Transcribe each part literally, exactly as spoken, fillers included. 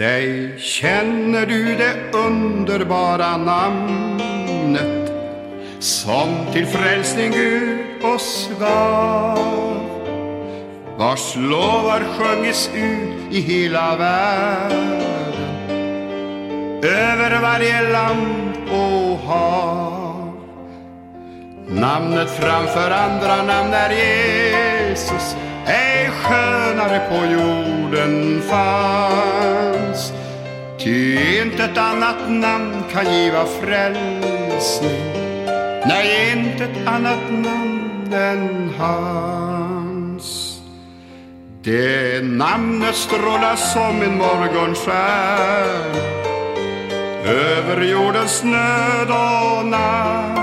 Säg, känner du det underbara namnet som till frälsning Gud oss gav, vars lovar sjunges ut i hela världen, över varje land och hav. Namnet framför andra namn är Jesus, ej skönare på jorden fanns. Ty inte ett annat namn kan giva frälsning, nej, inte ett annat namn än hans. Det namnet strålar som en morgonstjärna över jordens nöd och natt.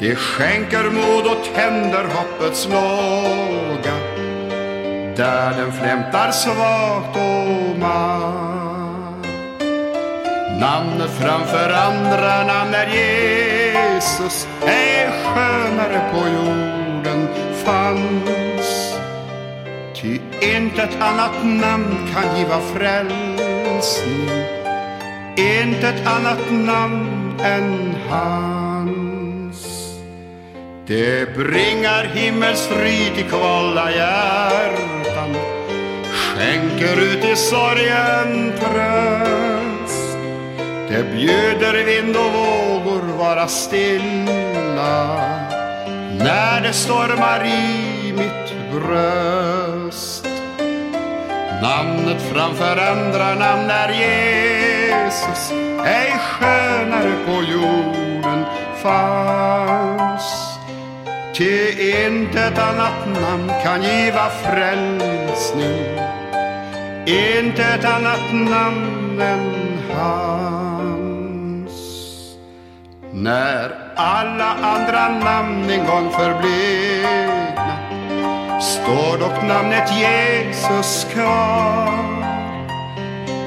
Det skänker mod och tänder hoppets låga där den flämtar svagt och matt. Namnet framför andra namn är Jesus, ej skönare på jorden fanns. Ty inte ett annat namn kan giva frälsning, inte ett annat namn än hans. Det bringar himmelsfrid i kvala hjärtan, skänker ut i sorgen tröst. Det bjuder vind och vågor vara stilla när det stormar i mitt bröst. Namnet framför andra namn är Jesus, ej skönare på jorden fanns. Ty inte ett annat namn kan giva frälsning, inte ett annat namn än hans. När alla andra namn en gång förbleknar, står dock namnet Jesus kvar.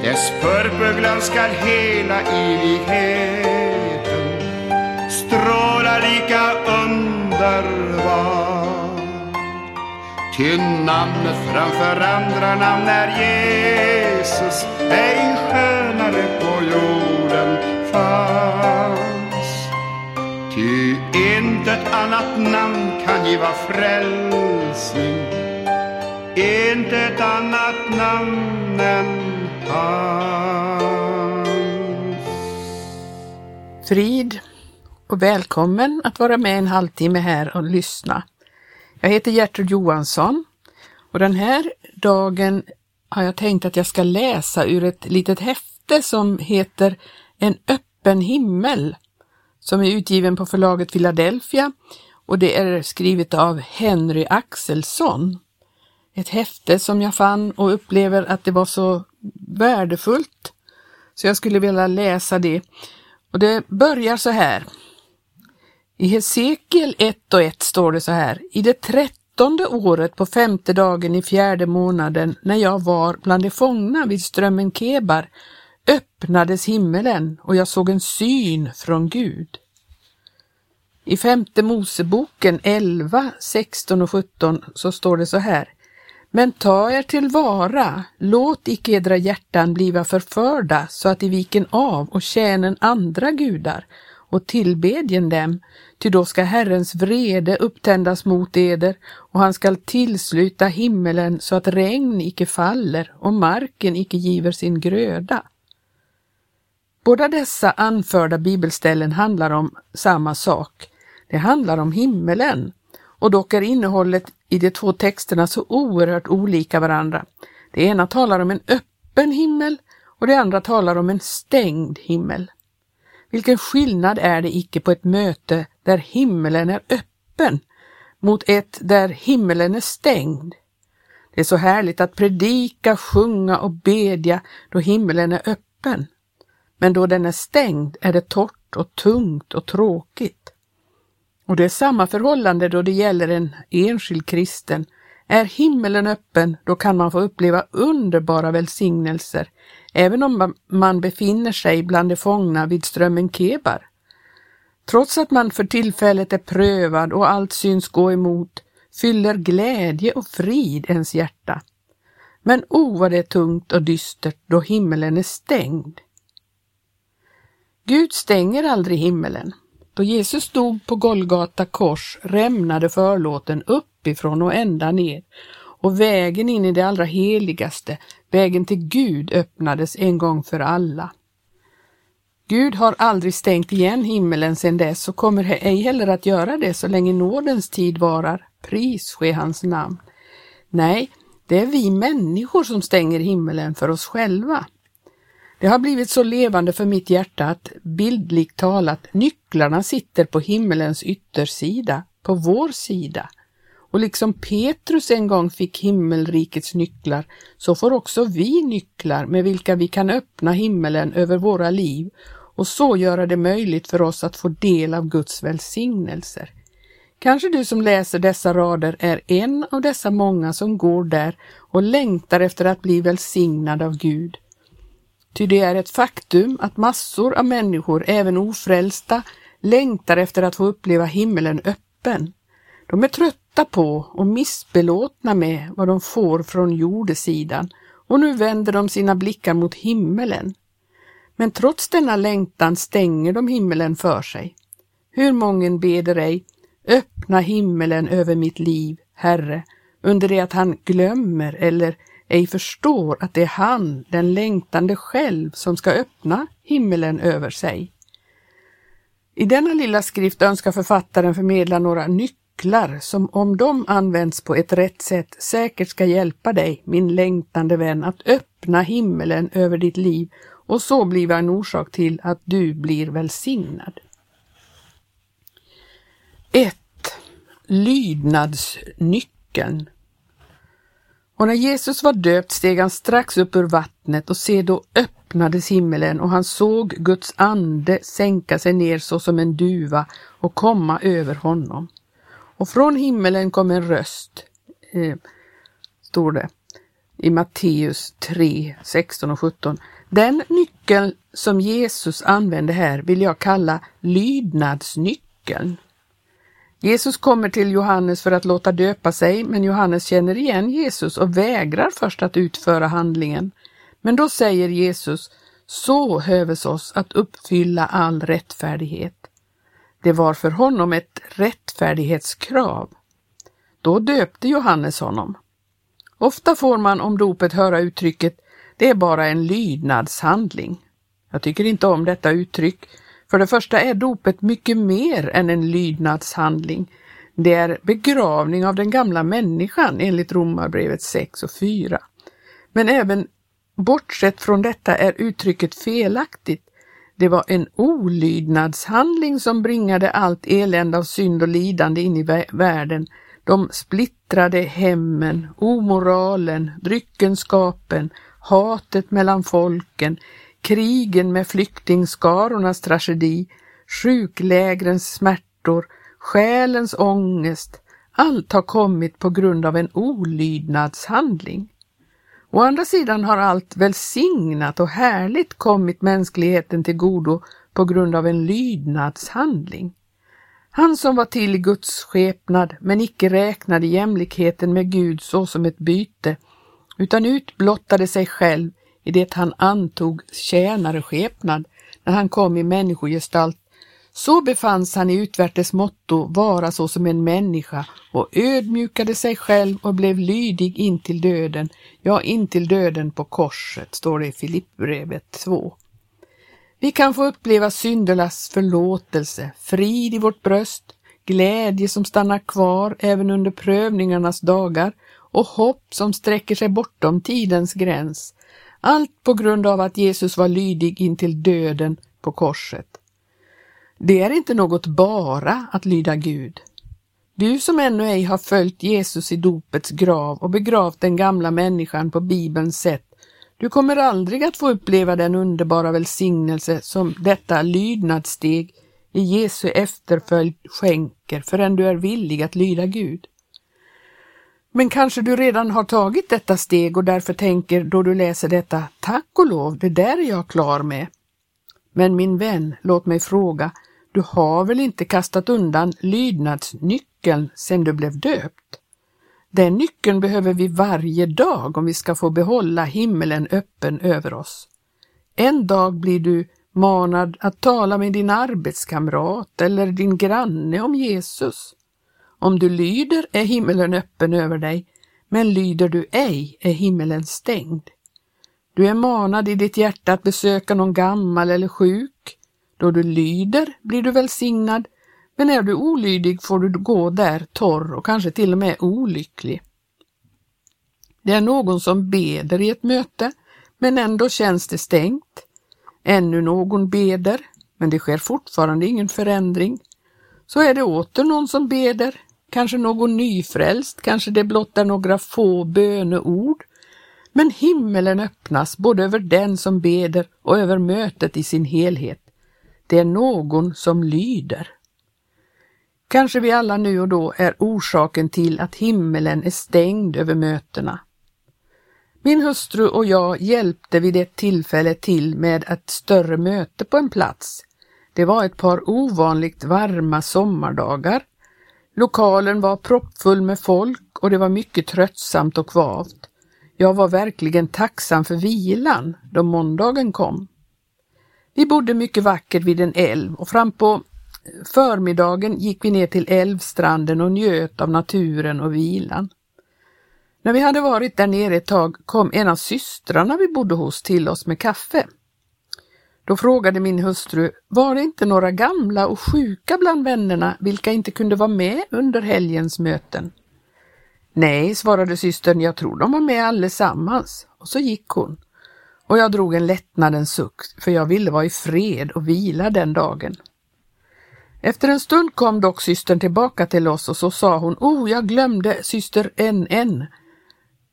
Dess purpelglans skall hela evigheten stråla lika underbar. Till namnet framför andra namn är Jesus, ej skönare på jorden fanns. Ty inte ett annat namn kan giva frälsning, inte ett annat namn än hans. Frid och välkommen att vara med en halvtimme här och lyssna. Jag heter Gertrud Johansson och den här dagen har jag tänkt att jag ska läsa ur ett litet häfte som heter En öppen himmel, som är utgiven på förlaget Philadelphia. Och det är skrivet av Henry Axelsson. Ett häfte som jag fann och upplever att det var så värdefullt, så jag skulle vilja läsa det. Och det börjar så här. I Hesekiel ett och ett står det så här. I det trettonde året på femte dagen i fjärde månaden, när jag var bland de fångna vid strömmen Kebar, öppnades himmelen och jag såg en syn från Gud. I femte Moseboken elva, sexton och sjutton så står det så här. Men ta er tillvara, låt icke edra hjärtan bliva förförda så att i viken av och tjänen andra gudar och tillbedjen dem, ty då ska Herrens vrede upptändas mot eder och han skall tillsluta himmelen så att regn icke faller och marken icke giver sin gröda. Båda dessa anförda bibelställen handlar om samma sak. Det handlar om himmelen, och dock är innehållet i de två texterna så oerhört olika varandra. Det ena talar om en öppen himmel och det andra talar om en stängd himmel. Vilken skillnad är det icke på ett möte där himmelen är öppen mot ett där himmelen är stängd. Det är så härligt att predika, sjunga och bedja då himmelen är öppen. Men då den är stängd är det torrt och tungt och tråkigt. Och det är samma förhållande då det gäller en enskild kristen. Är himmelen öppen, då kan man få uppleva underbara välsignelser, även om man befinner sig bland de fångna vid strömmen Kebar. Trots att man för tillfället är prövad och allt syns gå emot, fyller glädje och frid ens hjärta. Men o vad det är tungt och dystert då himmelen är stängd. Gud stänger aldrig himmelen. Då Jesus stod på Golgata kors rämnade förlåten uppifrån och ända ner, och vägen in i det allra heligaste, vägen till Gud, öppnades en gång för alla. Gud har aldrig stängt igen himmelen sedan dess och kommer ej heller att göra det så länge nådens tid varar. Pris ske hans namn. Nej, det är vi människor som stänger himmelen för oss själva. Det har blivit så levande för mitt hjärta att, bildligt talat, nycklarna sitter på himmelens yttersida, på vår sida. Och liksom Petrus en gång fick himmelrikets nycklar, så får också vi nycklar med vilka vi kan öppna himmelen över våra liv och så göra det möjligt för oss att få del av Guds välsignelser. Kanske du som läser dessa rader är en av dessa många som går där och längtar efter att bli välsignad av Gud. Ty det är ett faktum att massor av människor, även ofrälsta, längtar efter att få uppleva himmelen öppen. De är trötta på och missbelåtna med vad de får från jordesidan, och nu vänder de sina blickar mot himmelen. Men trots denna längtan stänger de himmelen för sig. Hur mången beder ej, öppna himmelen över mitt liv, Herre, under det att han glömmer eller ej förstår att det är han, den längtande själv, som ska öppna himmelen över sig. I denna lilla skrift önskar författaren förmedla några nycklar som, om de används på ett rätt sätt, säkert ska hjälpa dig, min längtande vän, att öppna himmelen över ditt liv och så blir en orsak till att du blir välsignad. ett. Lydnadsnyckeln. Och när Jesus var döpt steg han strax upp ur vattnet, och se, då öppnades himmelen och han såg Guds ande sänka sig ner så som en duva och komma över honom. Och från himmelen kom en röst, eh, står det i Matteus tre, sexton och sjutton. Den nyckel som Jesus använde här vill jag kalla lydnadsnyckeln. Jesus kommer till Johannes för att låta döpa sig, men Johannes känner igen Jesus och vägrar först att utföra handlingen. Men då säger Jesus, så höves oss att uppfylla all rättfärdighet. Det var för honom ett rättfärdighetskrav. Då döpte Johannes honom. Ofta får man om dopet höra uttrycket, det är bara en lydnadshandling. Jag tycker inte om detta uttryck. För det första är dopet mycket mer än en lydnadshandling. Det är begravning av den gamla människan enligt Romarbrevet sex och fyra. Men även bortsett från detta är uttrycket felaktigt. Det var en olydnadshandling som bringade allt elände av synd och lidande in i världen. De splittrade hemmen, omoralen, dryckenskapen, hatet mellan folken, krigen med flyktingskarornas tragedi, sjuklägrens smärtor, själens ångest. Allt har kommit på grund av en olydnadshandling. Å andra sidan har allt välsignat och härligt kommit mänskligheten till godo på grund av en lydnadshandling. Han som var till i Guds skepnad men icke räknade jämlikheten med Gud så som ett byte, utan utblottade sig själv i det han antog tjänareskepnad när han kom i människogestalt, så befanns han i utvärtes motto vara så som en människa och ödmjukade sig själv och blev lydig in till döden, ja in till döden på korset, står det i Filippibrevet två. Vi kan få uppleva syndernas förlåtelse, frid i vårt bröst, glädje som stannar kvar även under prövningarnas dagar och hopp som sträcker sig bortom tidens gräns. Allt på grund av att Jesus var lydig in till döden på korset. Det är inte något bara att lyda Gud. Du som ännu ej har följt Jesus i dopets grav och begravt den gamla människan på Bibelns sätt, du kommer aldrig att få uppleva den underbara välsignelse som detta lydnadssteg i Jesu efterföljd skänker förrän du är villig att lyda Gud. Men kanske du redan har tagit detta steg och därför tänker då du läser detta, tack och lov, det där är jag klar med. Men min vän, låt mig fråga, du har väl inte kastat undan lydnadsnyckeln sedan du blev döpt? Den nyckeln behöver vi varje dag om vi ska få behålla himmelen öppen över oss. En dag blir du manad att tala med din arbetskamrat eller din granne om Jesus. Om du lyder är himmelen öppen över dig, men lyder du ej är himmelen stängd. Du är manad i ditt hjärta att besöka någon gammal eller sjuk. Då du lyder blir du välsignad, men är du olydig får du gå där torr och kanske till och med olycklig. Det är någon som beder i ett möte, men ändå känns det stängt. Ännu någon beder, men det sker fortfarande ingen förändring. Så är det åter någon som beder, kanske någon nyfrälst, kanske det blottar några få böneord. Men himmelen öppnas både över den som beder och över mötet i sin helhet. Det är någon som lyder. Kanske vi alla nu och då är orsaken till att himmelen är stängd över mötena. Min hustru och jag hjälpte vid ett tillfälle till med ett större möte på en plats. Det var ett par ovanligt varma sommardagar. Lokalen var proppfull med folk och det var mycket tröttsamt och kvavt. Jag var verkligen tacksam för vilan då måndagen kom. Vi bodde mycket vackert vid en älv och fram på förmiddagen gick vi ner till älvstranden och njöt av naturen och vilan. När vi hade varit där nere ett tag kom en av systrarna vi bodde hos till oss med kaffe. Då frågade min hustru, var det inte några gamla och sjuka bland vännerna vilka inte kunde vara med under helgens möten? Nej, svarade systern, jag tror de var med allesammans. Och så gick hon. Och jag drog en lättnadens suck, för jag ville vara i fred och vila den dagen. Efter en stund kom dock systern tillbaka till oss och så sa hon, oh, jag glömde syster N N.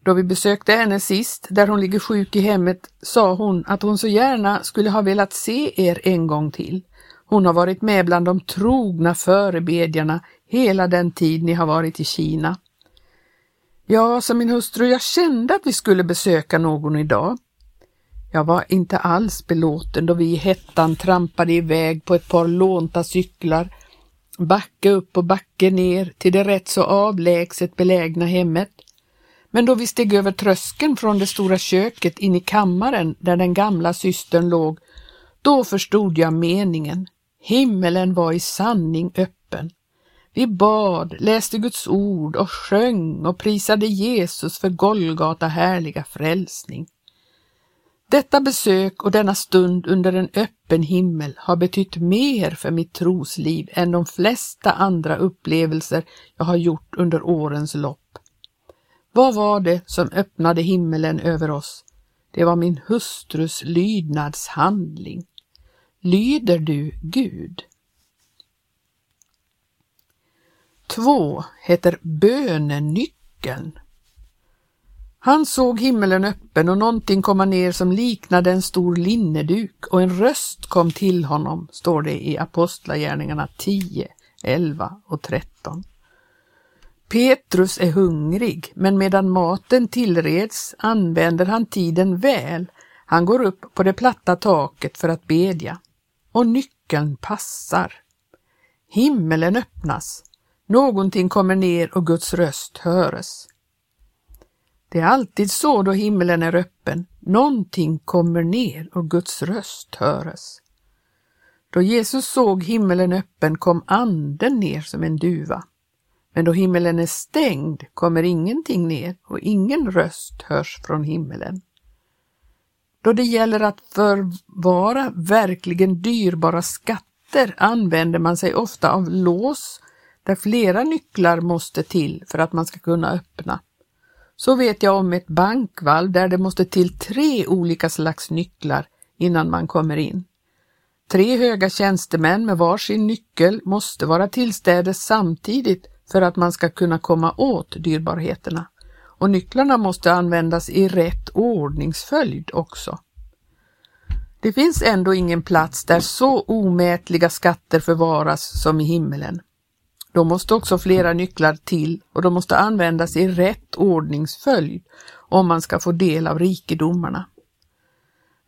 Då vi besökte henne sist, där hon ligger sjuk i hemmet, sa hon att hon så gärna skulle ha velat se er en gång till. Hon har varit med bland de trogna förebedjarna hela den tid ni har varit i Kina. Ja, sa min hustru, jag kände att vi skulle besöka någon idag. Jag var inte alls belåten då vi i hettan trampade iväg på ett par lånta cyklar, backe upp och backe ner till det rätt så avlägset belägna hemmet. Men då vi steg över tröskeln från det stora köket in i kammaren där den gamla systern låg, då förstod jag meningen. Himmelen var i sanning öppen. Vi bad, läste Guds ord och sjöng och prisade Jesus för Golgata härliga frälsning. Detta besök och denna stund under en öppen himmel har betytt mer för mitt trosliv än de flesta andra upplevelser jag har gjort under årens lopp. Vad var det som öppnade himmelen över oss? Det var min hustrus lydnadshandling. Lyder du Gud? Två heter bönenyckeln. Han såg himmelen öppen och någonting komma ner som liknade en stor linneduk och en röst kom till honom, står det i Apostlagärningarna tio, elva och tretton. Petrus är hungrig, men medan maten tillreds använder han tiden väl. Han går upp på det platta taket för att bedja. Och nyckeln passar. Himmelen öppnas. Någonting kommer ner och Guds röst höres. Det är alltid så då himmelen är öppen. Någonting kommer ner och Guds röst höres. Då Jesus såg himmelen öppen kom anden ner som en duva. Men då himmelen är stängd kommer ingenting ner och ingen röst hörs från himmelen. Då det gäller att förvara verkligen dyrbara skatter använder man sig ofta av lås där flera nycklar måste till för att man ska kunna öppna. Så vet jag om ett bankvalv där det måste till tre olika slags nycklar innan man kommer in. Tre höga tjänstemän med varsin nyckel måste vara tillstädes samtidigt för att man ska kunna komma åt dyrbarheterna. Och nycklarna måste användas i rätt ordningsföljd också. Det finns ändå ingen plats där så omätliga skatter förvaras som i himmelen. Då måste också flera nycklar till och de måste användas i rätt ordningsföljd om man ska få del av rikedomarna.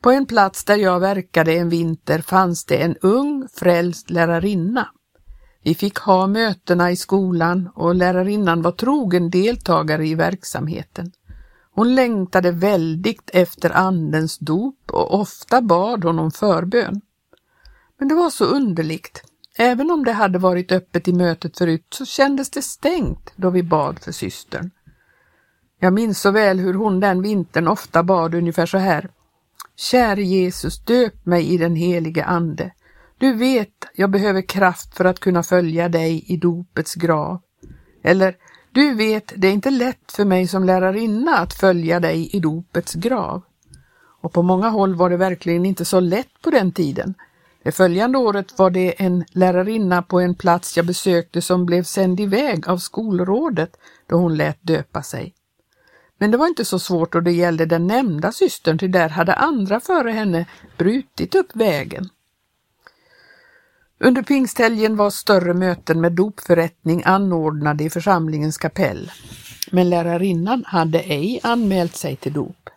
På en plats där jag verkade en vinter fanns det en ung frälst lärarinna. Vi fick ha mötena i skolan och lärarinnan var trogen deltagare i verksamheten. Hon längtade väldigt efter andens dop och ofta bad hon om förbön. Men det var så underligt. Även om det hade varit öppet i mötet förut så kändes det stängt då vi bad för systern. Jag minns så väl hur hon den vintern ofta bad ungefär så här. Kär Jesus, döp mig i den helige ande. Du vet, jag behöver kraft för att kunna följa dig i dopets grav. Eller, du vet, det är inte lätt för mig som lärarinna att följa dig i dopets grav. Och på många håll var det verkligen inte så lätt på den tiden. Det följande året var det en lärarinna på en plats jag besökte som blev sänd iväg av skolrådet då hon lät döpa sig. Men det var inte så svårt och det gällde den nämnda systern, till där hade andra före henne brutit upp vägen. Under pingsthelgen var större möten med dopförrättning anordnade i församlingens kapell, men lärarinnan hade ej anmält sig till dop.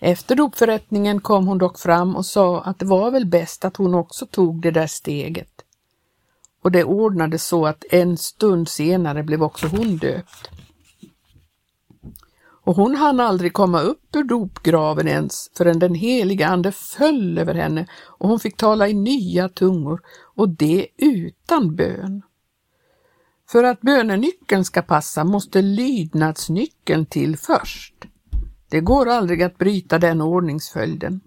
Efter dopförrättningen kom hon dock fram och sa att det var väl bäst att hon också tog det där steget. Och det ordnades så att en stund senare blev också hon döpt. Och hon hann aldrig komma upp ur dopgraven ens förrän den heliga ande föll över henne och hon fick tala i nya tungor, och det utan bön. För att bönenyckeln ska passa måste lydnadsnyckeln till först. Det går aldrig att bryta den ordningsföljden.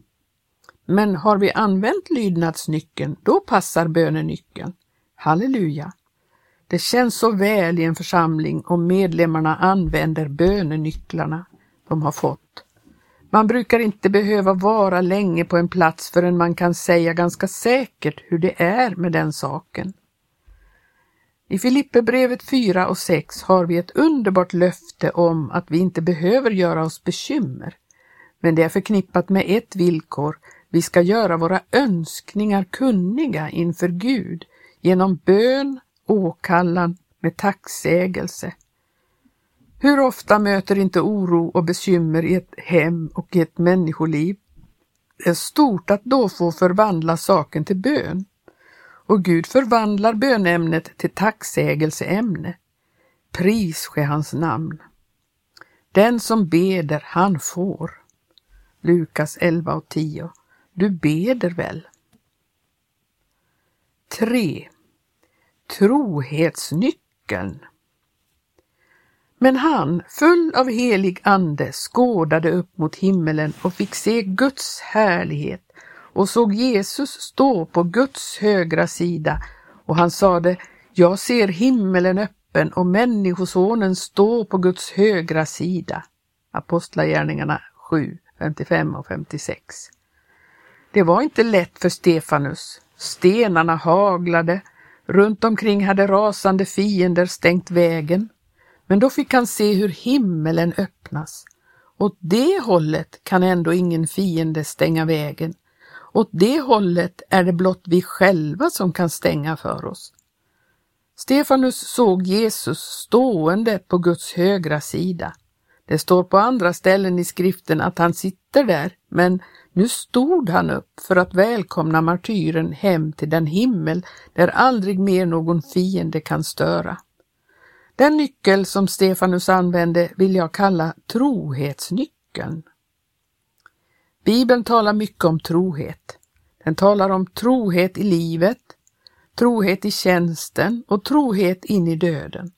Men har vi använt lydnadsnyckeln, då passar bönenyckeln. Halleluja! Det känns så väl i en församling om medlemmarna använder bönenycklarna de har fått. Man brukar inte behöva vara länge på en plats förrän man kan säga ganska säkert hur det är med den saken. I Filipperbrevet fyra och sex har vi ett underbart löfte om att vi inte behöver göra oss bekymmer. Men det är förknippat med ett villkor. Vi ska göra våra önskningar kunniga inför Gud genom bön, åkallan med tacksägelse. Hur ofta möter inte oro och bekymmer i ett hem och i ett människoliv? Det är stort att då få förvandla saken till bön. Och Gud förvandlar bönämnet till tacksägelseämne. Pris ske hans namn. Den som beder, han får. Lukas elva och tio. Du beder väl? tre. Trohetsnyckeln. Men han, full av helig ande, skådade upp mot himmelen och fick se Guds härlighet och såg Jesus stå på Guds högra sida, och han sade: jag ser himmelen öppen och människosonen stå på Guds högra sida. Apostlagärningarna sju, femtiofem och femtiosex. Det var inte lätt för Stefanus. Stenarna haglade. Runt omkring hade rasande fiender stängt vägen, men då fick han se hur himmelen öppnas. Åt det hållet kan ändå ingen fiende stänga vägen. Åt det hållet är det blott vi själva som kan stänga för oss. Stefanus såg Jesus stående på Guds högra sida. Det står på andra ställen i skriften att han sitter där, men nu stod han upp för att välkomna martyren hem till den himmel där aldrig mer någon fiende kan störa. Den nyckel som Stefanus använde vill jag kalla trohetsnyckeln. Bibeln talar mycket om trohet. Den talar om trohet i livet, trohet i tjänsten och trohet in i döden.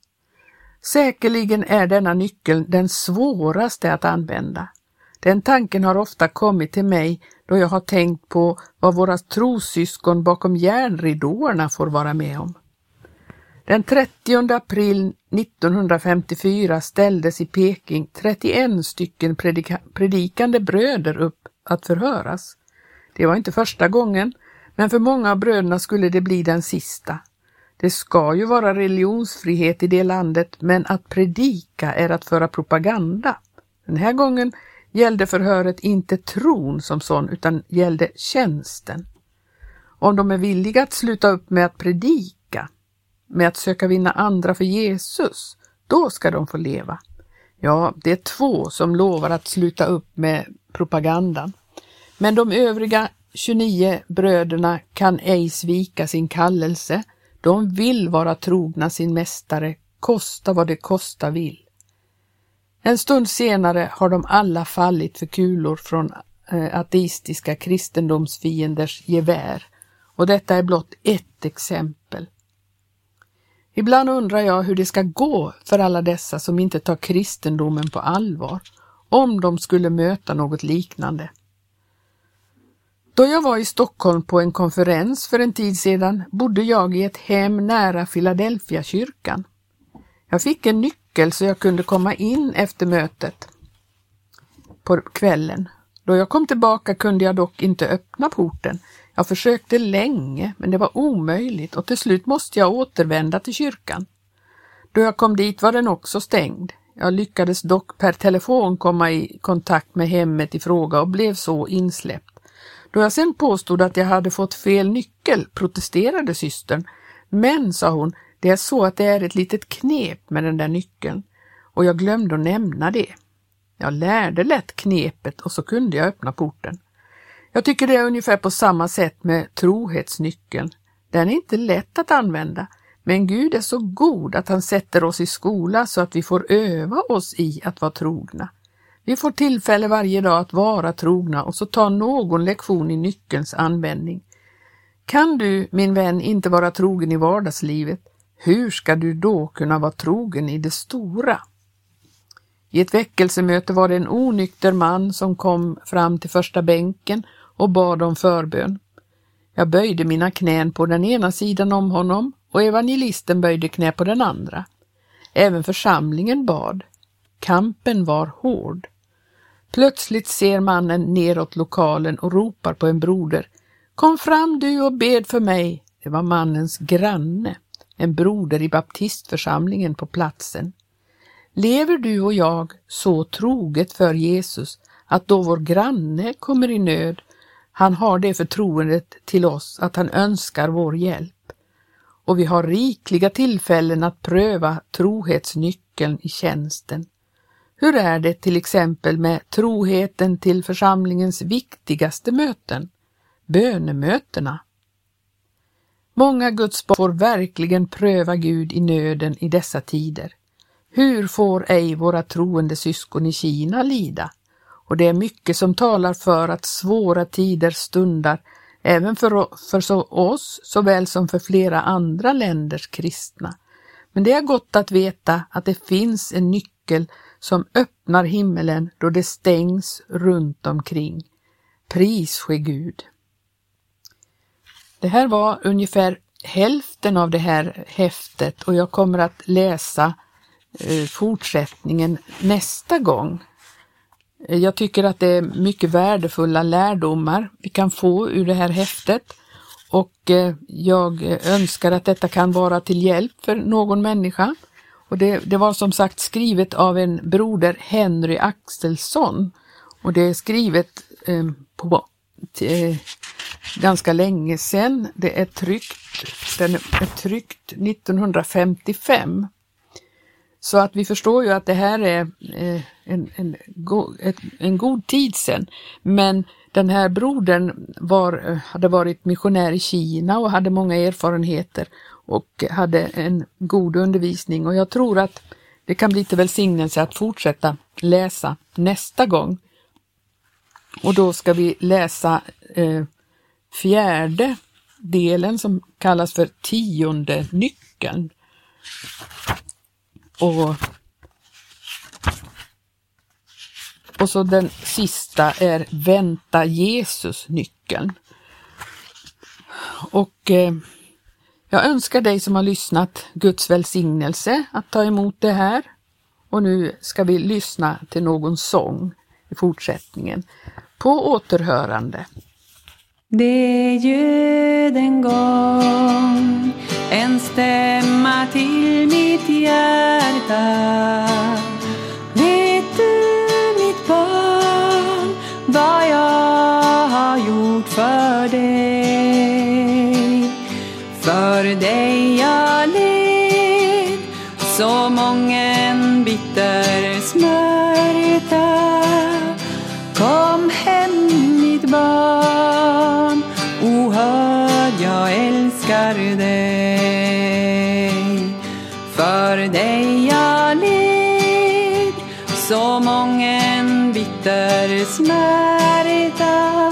Säkerligen är denna nyckeln den svåraste att använda. Den tanken har ofta kommit till mig då jag har tänkt på vad våra trossyskon bakom järnridåerna får vara med om. Den trettionde april nittonhundrafemtiofyra ställdes i Peking trettioen stycken predika- predikande bröder upp att förhöras. Det var inte första gången, men för många av bröderna skulle det bli den sista. Det ska ju vara religionsfrihet i det landet, men att predika är att föra propaganda. Den här gången gällde förhöret inte tron som sån, utan gällde tjänsten. Om de är villiga att sluta upp med att predika, med att söka vinna andra för Jesus, då ska de få leva. Ja, det är två som lovar att sluta upp med propagandan. Men de övriga tjugonio bröderna kan ej svika sin kallelse. De vill vara trogna sin mästare, kosta vad det kosta vill. En stund senare har de alla fallit för kulor från ateistiska kristendomsfienders gevär, och detta är blott ett exempel. Ibland undrar jag hur det ska gå för alla dessa som inte tar kristendomen på allvar, om de skulle möta något liknande. Då jag var i Stockholm på en konferens för en tid sedan bodde jag i ett hem nära Philadelphia kyrkan. Jag fick en nyckel så jag kunde komma in efter mötet på kvällen. Då jag kom tillbaka kunde jag dock inte öppna porten. Jag försökte länge men det var omöjligt och till slut måste jag återvända till kyrkan. Då jag kom dit var den också stängd. Jag lyckades dock per telefon komma i kontakt med hemmet i fråga och blev så insläppt. Då jag sen påstod att jag hade fått fel nyckel protesterade systern. Men, sa hon, det är så att det är ett litet knep med den där nyckeln och jag glömde att nämna det. Jag lärde lätt knepet och så kunde jag öppna porten. Jag tycker det är ungefär på samma sätt med trohetsnyckeln. Den är inte lätt att använda, men Gud är så god att han sätter oss i skola så att vi får öva oss i att vara trogna. Vi får tillfälle varje dag att vara trogna och så ta någon lektion i nyckelns användning. Kan du, min vän, inte vara trogen i vardagslivet, hur ska du då kunna vara trogen i det stora? I ett väckelsemöte var det en onykter man som kom fram till första bänken och bad om förbön. Jag böjde mina knän på den ena sidan om honom och evangelisten böjde knä på den andra. Även församlingen bad. Kampen var hård. Plötsligt ser mannen neråt lokalen och ropar på en broder. Kom fram du och bed för mig. Det var mannens granne, en broder i baptistförsamlingen på platsen. Lever du och jag så troget för Jesus att då vår granne kommer i nöd, han har det förtroendet till oss att han önskar vår hjälp. Och vi har rikliga tillfällen att pröva trohetsnyckeln i tjänsten. Hur är det till exempel med troheten till församlingens viktigaste möten, bönemötena? Många Guds barn får verkligen pröva Gud i nöden i dessa tider. Hur får ej våra troende syskon i Kina lida? Och det är mycket som talar för att svåra tider stundar även för, för så oss såväl som för flera andra länders kristna. Men det är gott att veta att det finns en nyckel som öppnar himmelen då det stängs runt omkring. Pris ske Gud! Det här var ungefär hälften av det här häftet och jag kommer att läsa fortsättningen nästa gång. Jag tycker att det är mycket värdefulla lärdomar vi kan få ur det här häftet och jag önskar att detta kan vara till hjälp för någon människa. Och det, det var som sagt skrivet av en broder, Henry Axelsson, och det är skrivet eh, på eh, ganska länge sedan. Det är tryckt, den är tryckt nittonhundrafemtiofem. Så att vi förstår ju att det här är en, en, en god tid sedan. Men den här brodern var, hade varit missionär i Kina och hade många erfarenheter och hade en god undervisning. Och jag tror att det kan bli till välsignelse att fortsätta läsa nästa gång. Och då ska vi läsa eh, fjärde delen som kallas för tionde nyckeln. Och, och så den sista är vänta Jesus-nyckeln. Och eh, jag önskar dig som har lyssnat Guds välsignelse att ta emot det här. Och nu ska vi lyssna till någon sång i fortsättningen. På återhörande. Det ljöd en gång en stämma till mitt hjärta. Vet du mitt barn vad jag har gjort för dig? För dig jag led så många en bitter smärta. Kom hem mitt barn, ohörd jag älskar dig. För dig jag led så mången bitter smärta.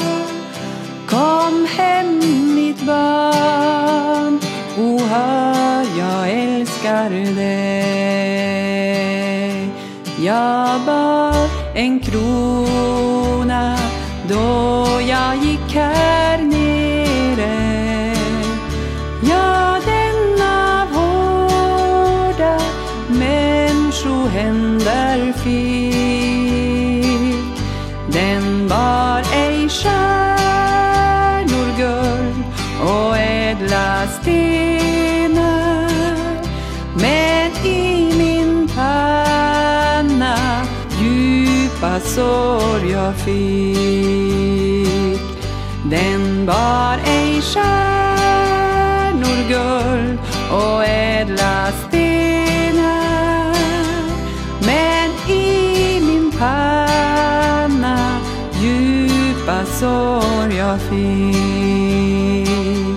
Kom hem mitt barn, o hör jag älskar dig. Jag bar en krona då jag gick här nere. Ja, denna vårda människohänder fick. Den bar ej stjärnor, guld och ädla stenar, men i min panna djupa sår jag fick. Den bar ej stjärnor, guld och ädla stenar, men i min panna djupa sår jag fick.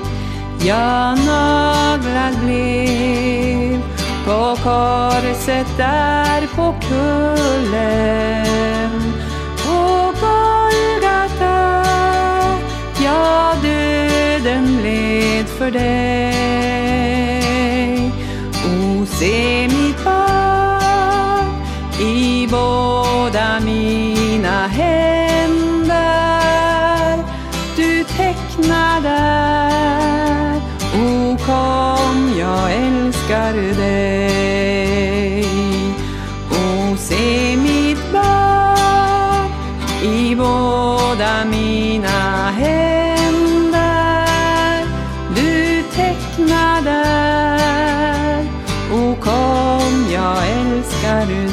Jag naglad blev på korset där på kullen. På Golgata jag döden led för dig. O, se mitt barn i båda mina händer. Du tecknar där, o kom jag älskar dig. O, se mitt barn i båda mina händer. Du tecknar där, o kom jag älskar dig.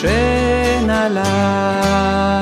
Sköna land.